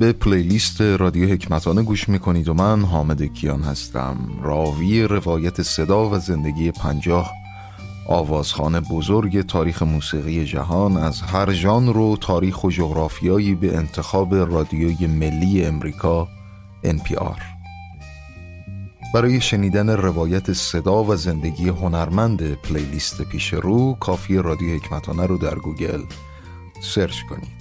به پلیلیست رادیو حکمتانه گوش میکنید و من حامد کیان هستم، راوی روایت صدا و زندگی 50 آوازخوان بزرگ تاریخ موسیقی جهان از هر ژانر و تاریخ و جغرافیایی به انتخاب رادیوی ملی امریکا NPR. برای شنیدن روایت صدا و زندگی هنرمند پلیلیست پیش رو کافی رادیو حکمتانه رو در گوگل سرچ کنید.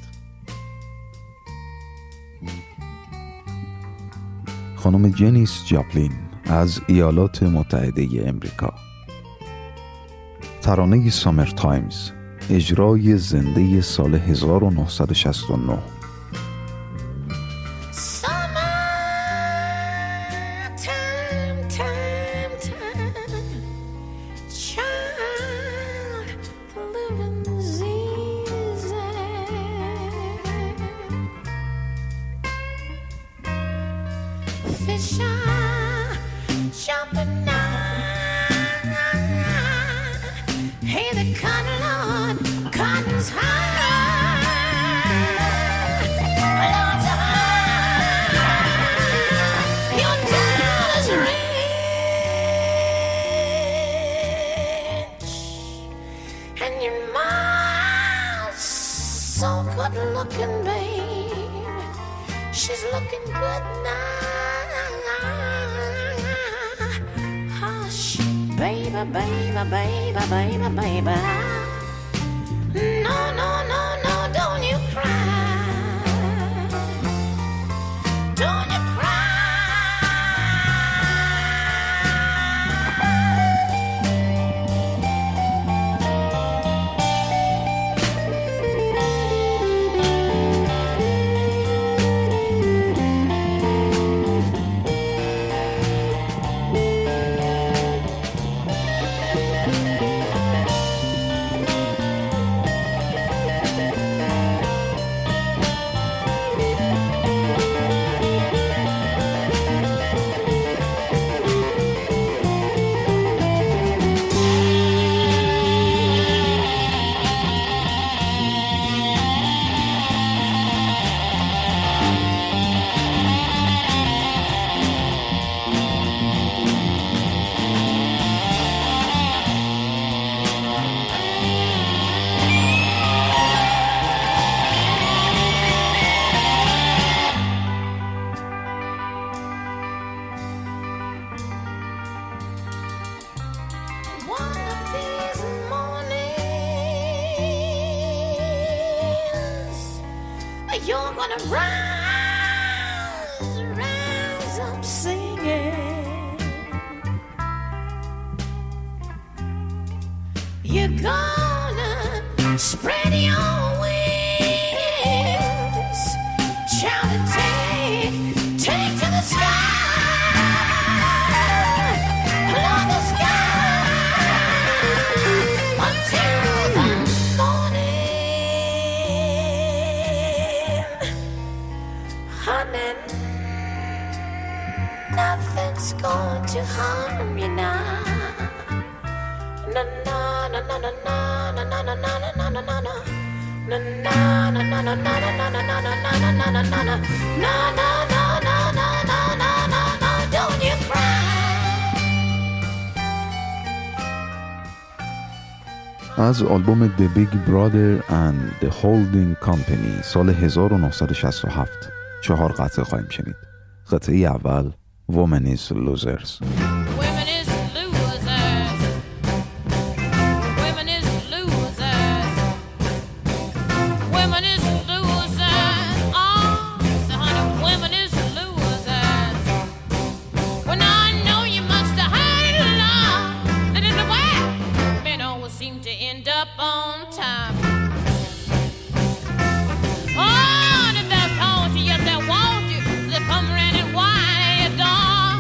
خانم جنیس جاپلین از ایالات متحده امریکا، ترانه سامر تایمز، اجرای زنده سال 1969. از آلبوم The Big Brother and The Holding Company سال 1967 4 قطعه خواهیم شنید. قطعه اول Women Is Losers. Come running wide at dawn.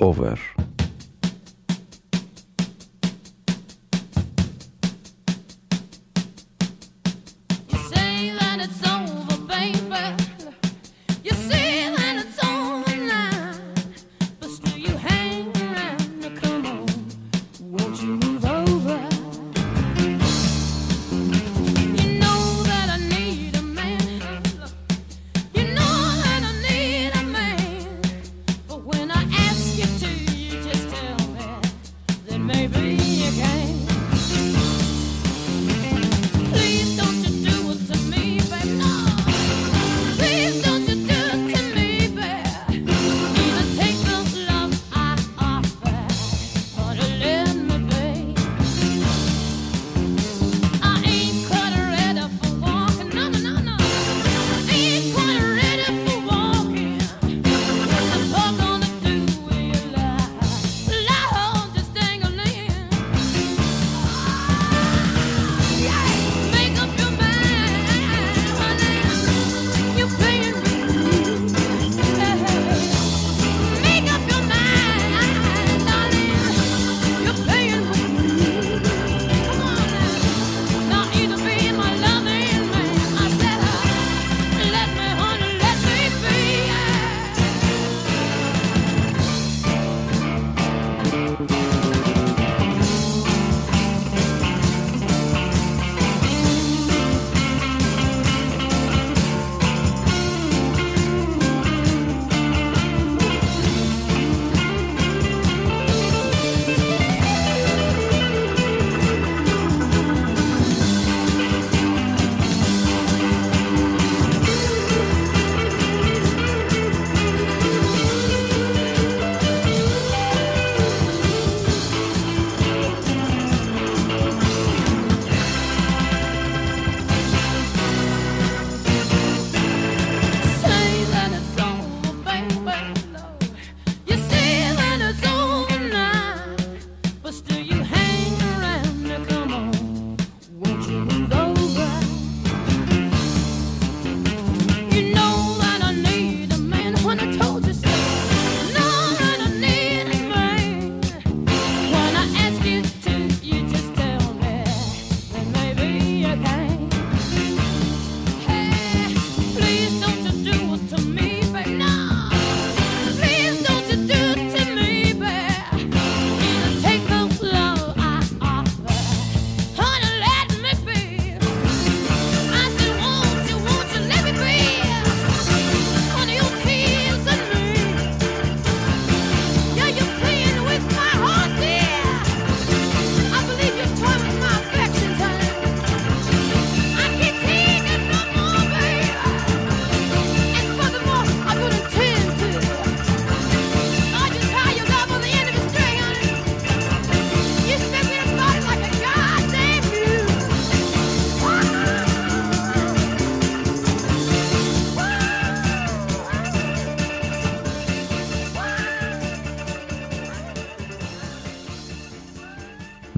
Over.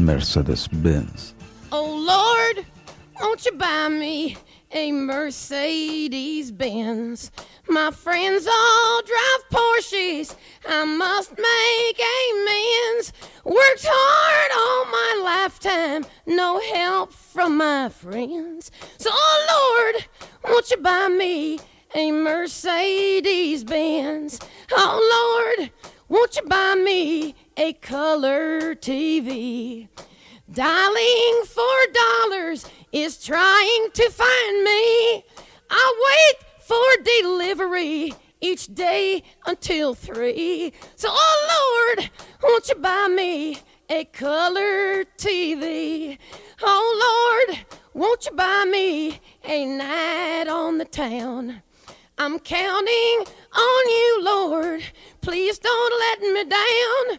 Mercedes Benz. Oh Lord, won't you buy me a Mercedes Benz? My friends all drive Porsches. I must make amends. Worked hard all my lifetime, no help from my friends. So oh Lord, won't you buy me a Mercedes Benz? Oh Lord, won't you buy me a color TV? Dialing $4 is trying to find me. I wait for delivery each day until 3. So, oh Lord, won't you buy me a color TV? Oh Lord, won't you buy me a night on the town? I'm counting on you, Lord. Please don't let me down.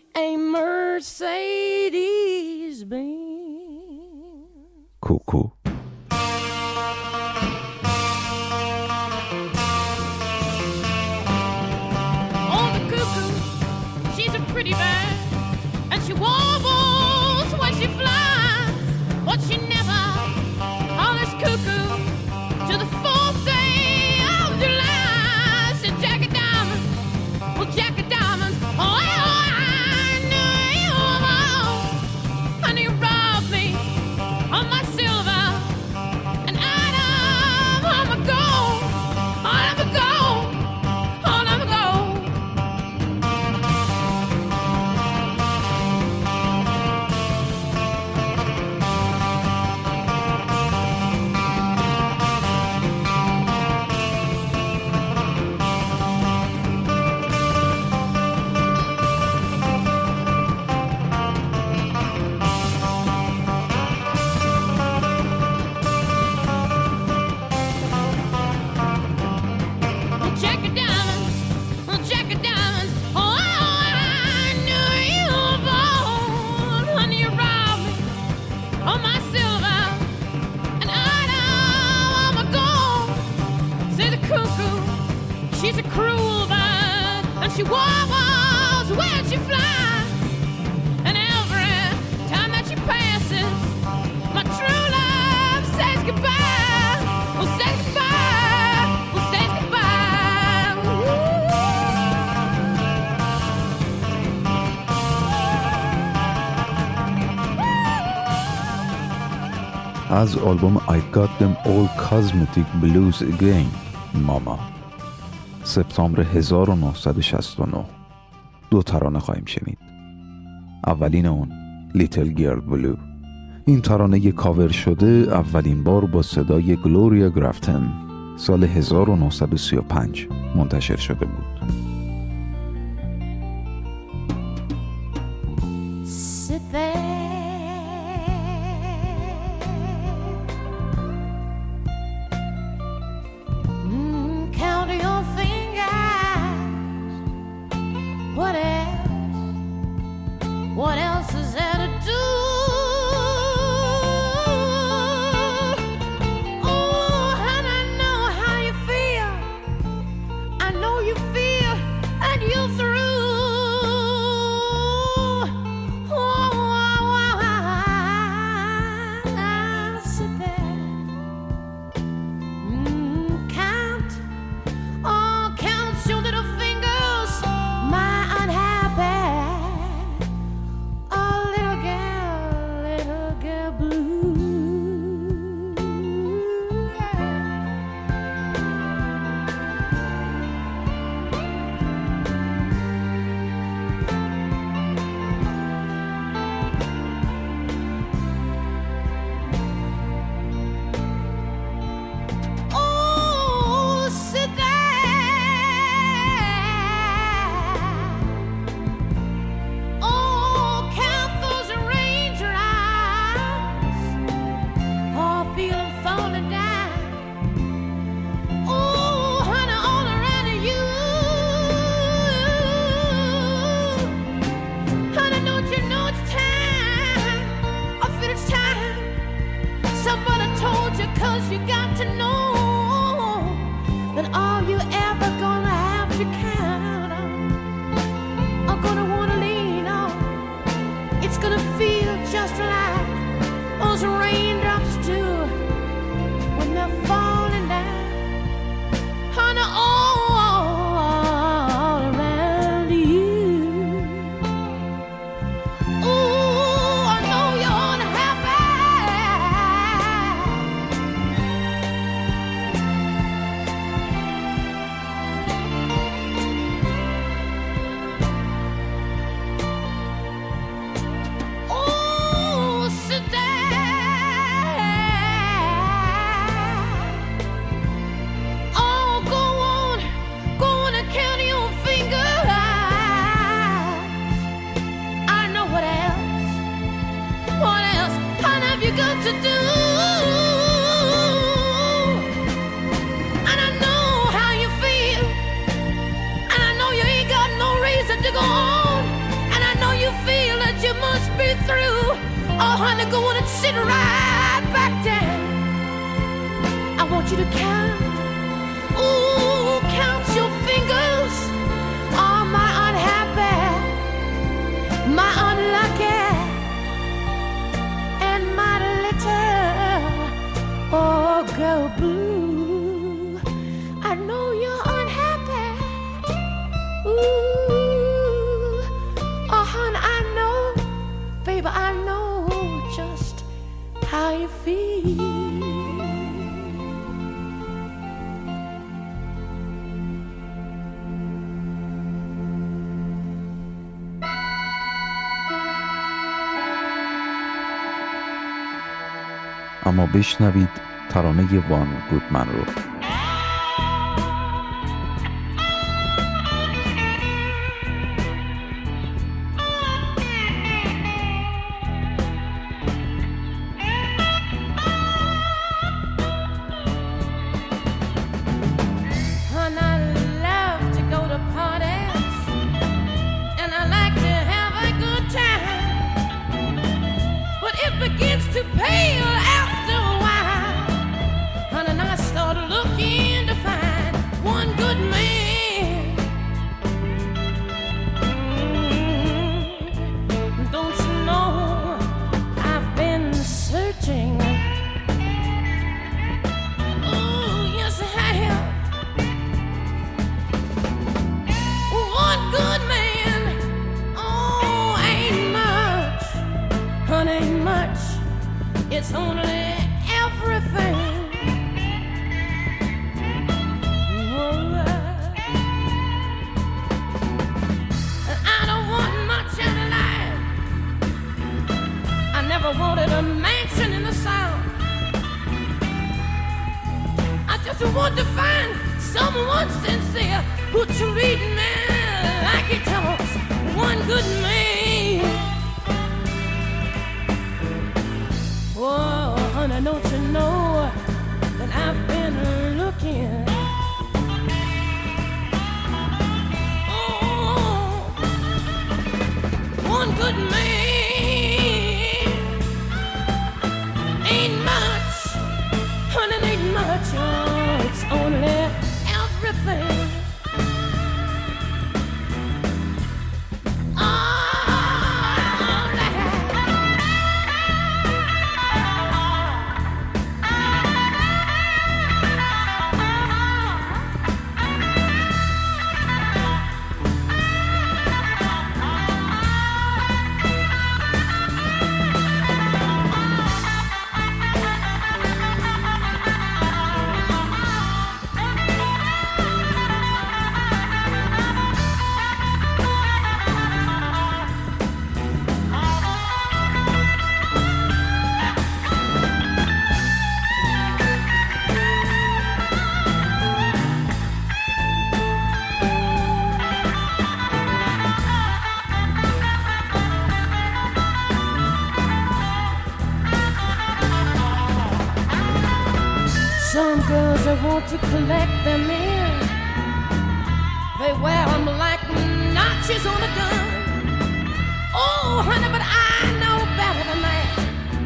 a Mercedes Benz? Coo Coo. Oh, the cuckoo, she's a pretty bird, and she warbles when she flies, but she never hollers cuckoo to the 4th of July. Said Jack of Diamonds, well, Jack of Diamonds, oh, I knew you, oh, and you robbed me of my silver, and I'm a gold, I'm a gold, I'm a gold. She warbles when she flies, and every time that she passes, my true love says goodbye, oh, says goodbye, oh, says goodbye. Woo. از آلبوم I Got Them All Cosmetic Blues Again, Mama. سپتامبر 1969 دو ترانه خواهیم شنید. اولین اون Little Girl Blue. این ترانه یک کاور شده اولین بار با صدای گلوریا گرافتن سال 1935 منتشر شده بود. Sit there want you to count. Ooh, count your fingers. All my unhappy, my unlucky, and my little old girl blue. I know you're unhappy. Ooh, oh hon, I know, baby, I know just how you feel. اما بشنوید ترانه وان گودمن رو. It's only everything. I don't want much in life. I never wanted a mansion in the South. I just want to find someone sincere who treat me like he talks. One good man. Oh, honey, don't you know that I've been looking? Oh, one good man ain't much, honey, ain't much. Oh, it's only everything. Some girls, they want to collect them in. They wear them like notches on a gun. Oh, honey, but I know better than that.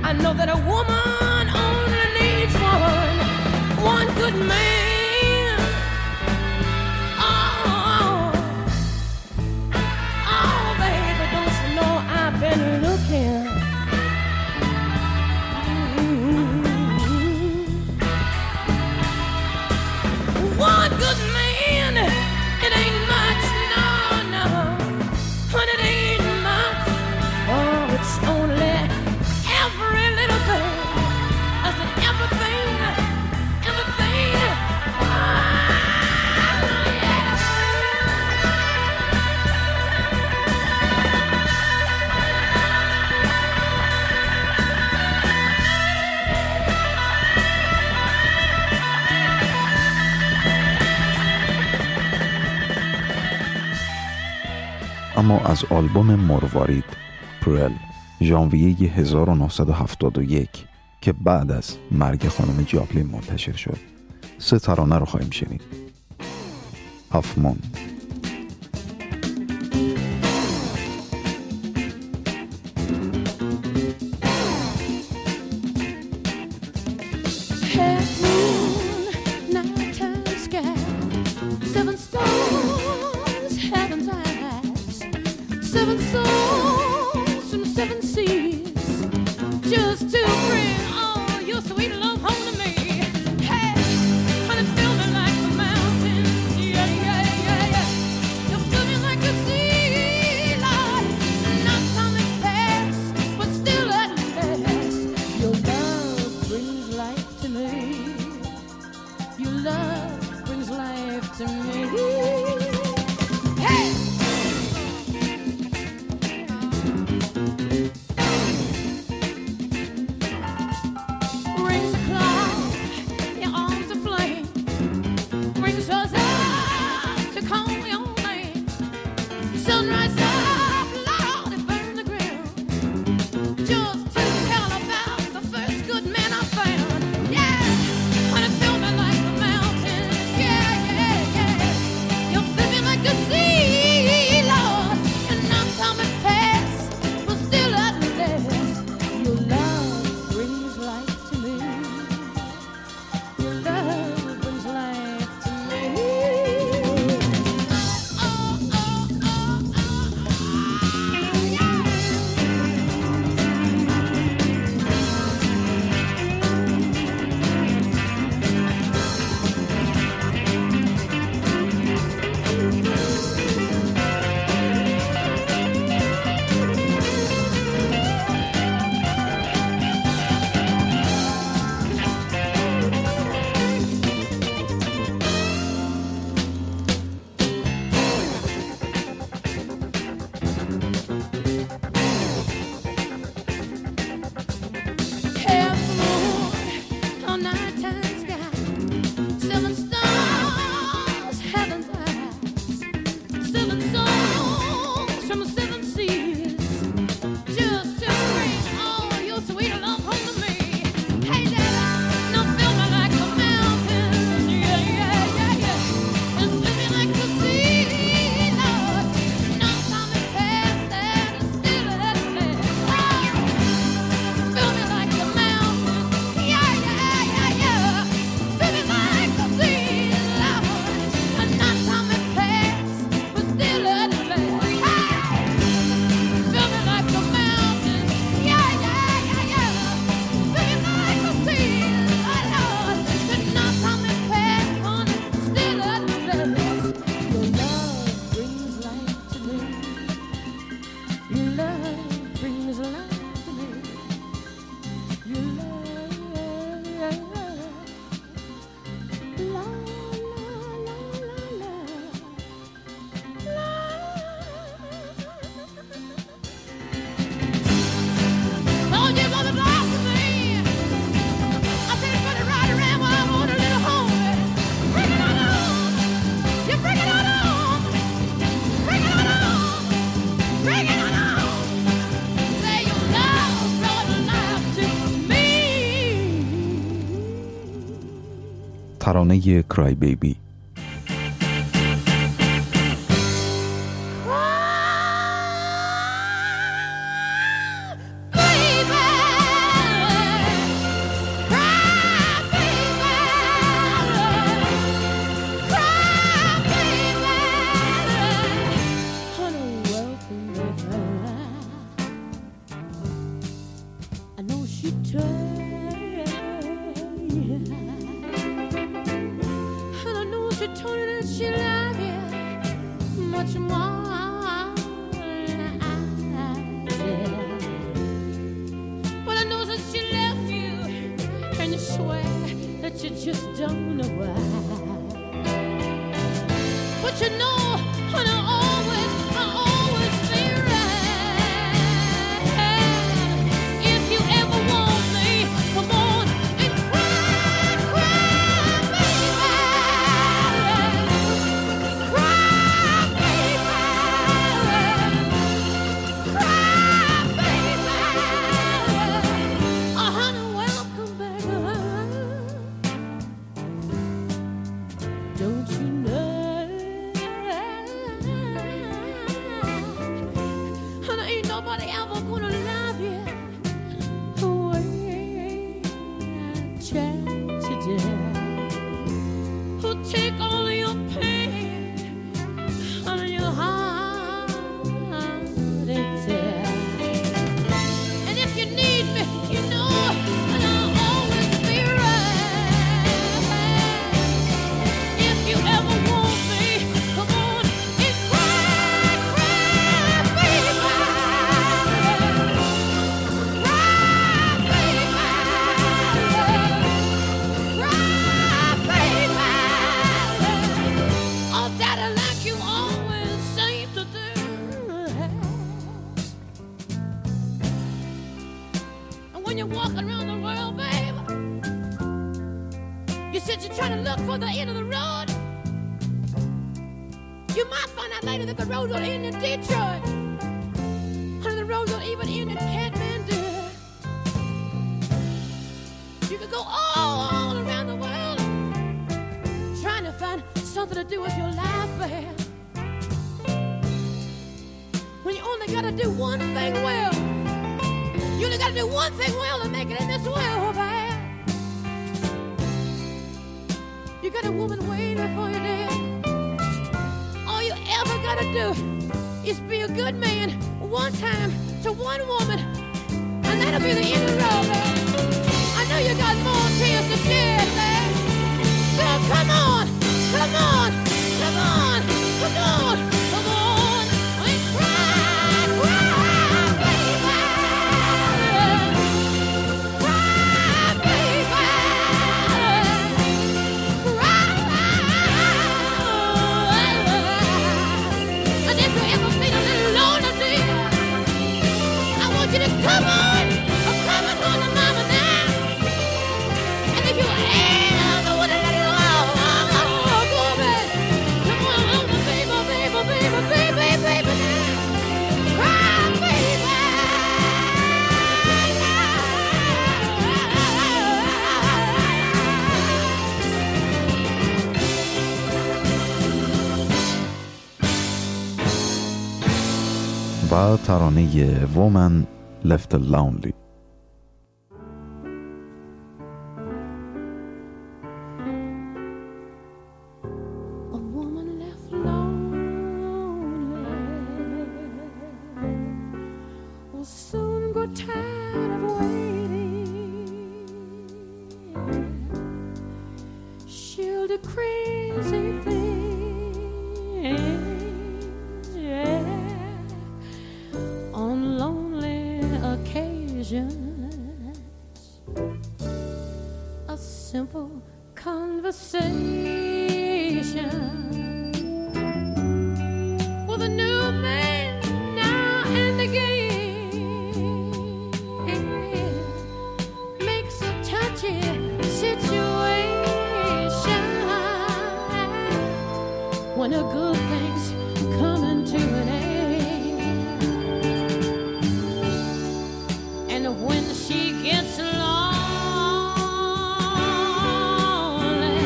I know that a woman only needs one. One good man. Oh, oh, baby, don't you know I've been looking. One good man, it ain't much, no, no, honey, it ain't much. Oh, it's only every little thing. I said everything, everything. Oh, اما از آلبوم مروارید پرل ژانویه 1971 که بعد از مرگ خانم جاپلین منتشر شد 3 ترانه رو خواهیم شنید. هافمون your love brings life to me. ترانه کرای بیبی. You ever end of the road. You might find out later that the road will end in Detroit, or the road will even end in Kathmandu. You could go all around the world trying to find something to do with your life, man, when you only got to do one thing well. You only got to do one thing well to make it in this world, man. You got a woman waiting for you there. All you ever got to do is be a good man one time to one woman, and that'll be the end of the road, man. I know you got more tears to shed, man. So come on, come on, come on, come on, come on, and cry, cry, baby. Come on, I'm coming home to mama now. And if you ever want to let it all, oh, go back. Come on, oh, baby, baby, baby, baby, baby now. Cry, baby. با ترانه Woman Left Lonely. A woman left lonely will soon grow tired of waiting. She'll do crazy things, yeah, on lonely occasions. A simple conversation with a new man now and again makes a touchy situation. When a good thing's coming to an end, when she gets lonely,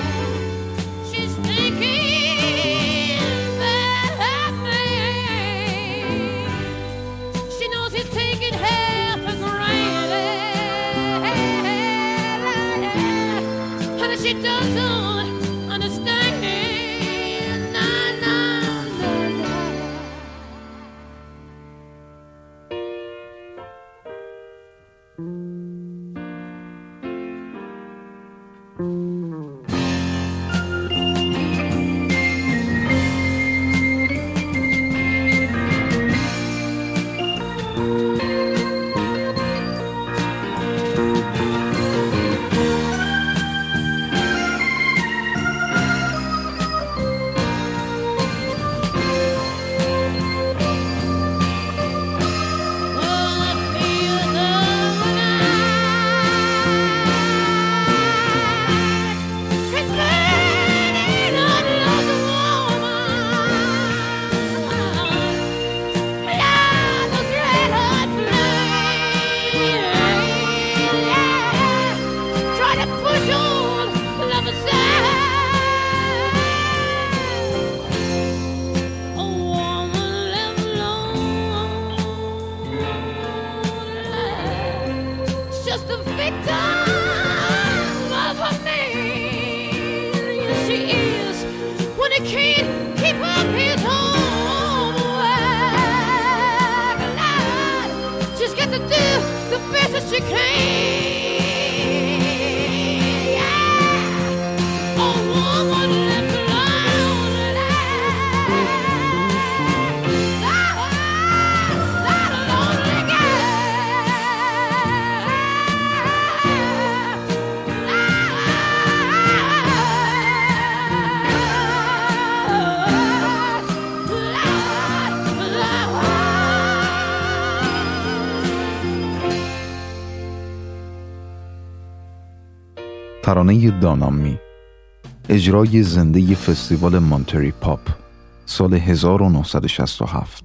she's thinking that her man, she knows he's taking her for granted, and she doesn't understand it. ترانه دانامی اجرای زنده فستیوال مونتری پاپ سال 1967.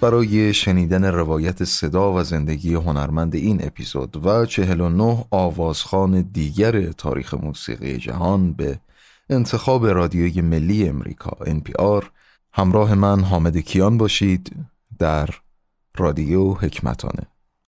برای شنیدن روایت صدا و زندگی هنرمند این اپیزود و 49 آوازخوان دیگر تاریخ موسیقی جهان به انتخاب رادیوی ملی امریکا NPR همراه من حامد کیان باشید در رادیو حکمتانه.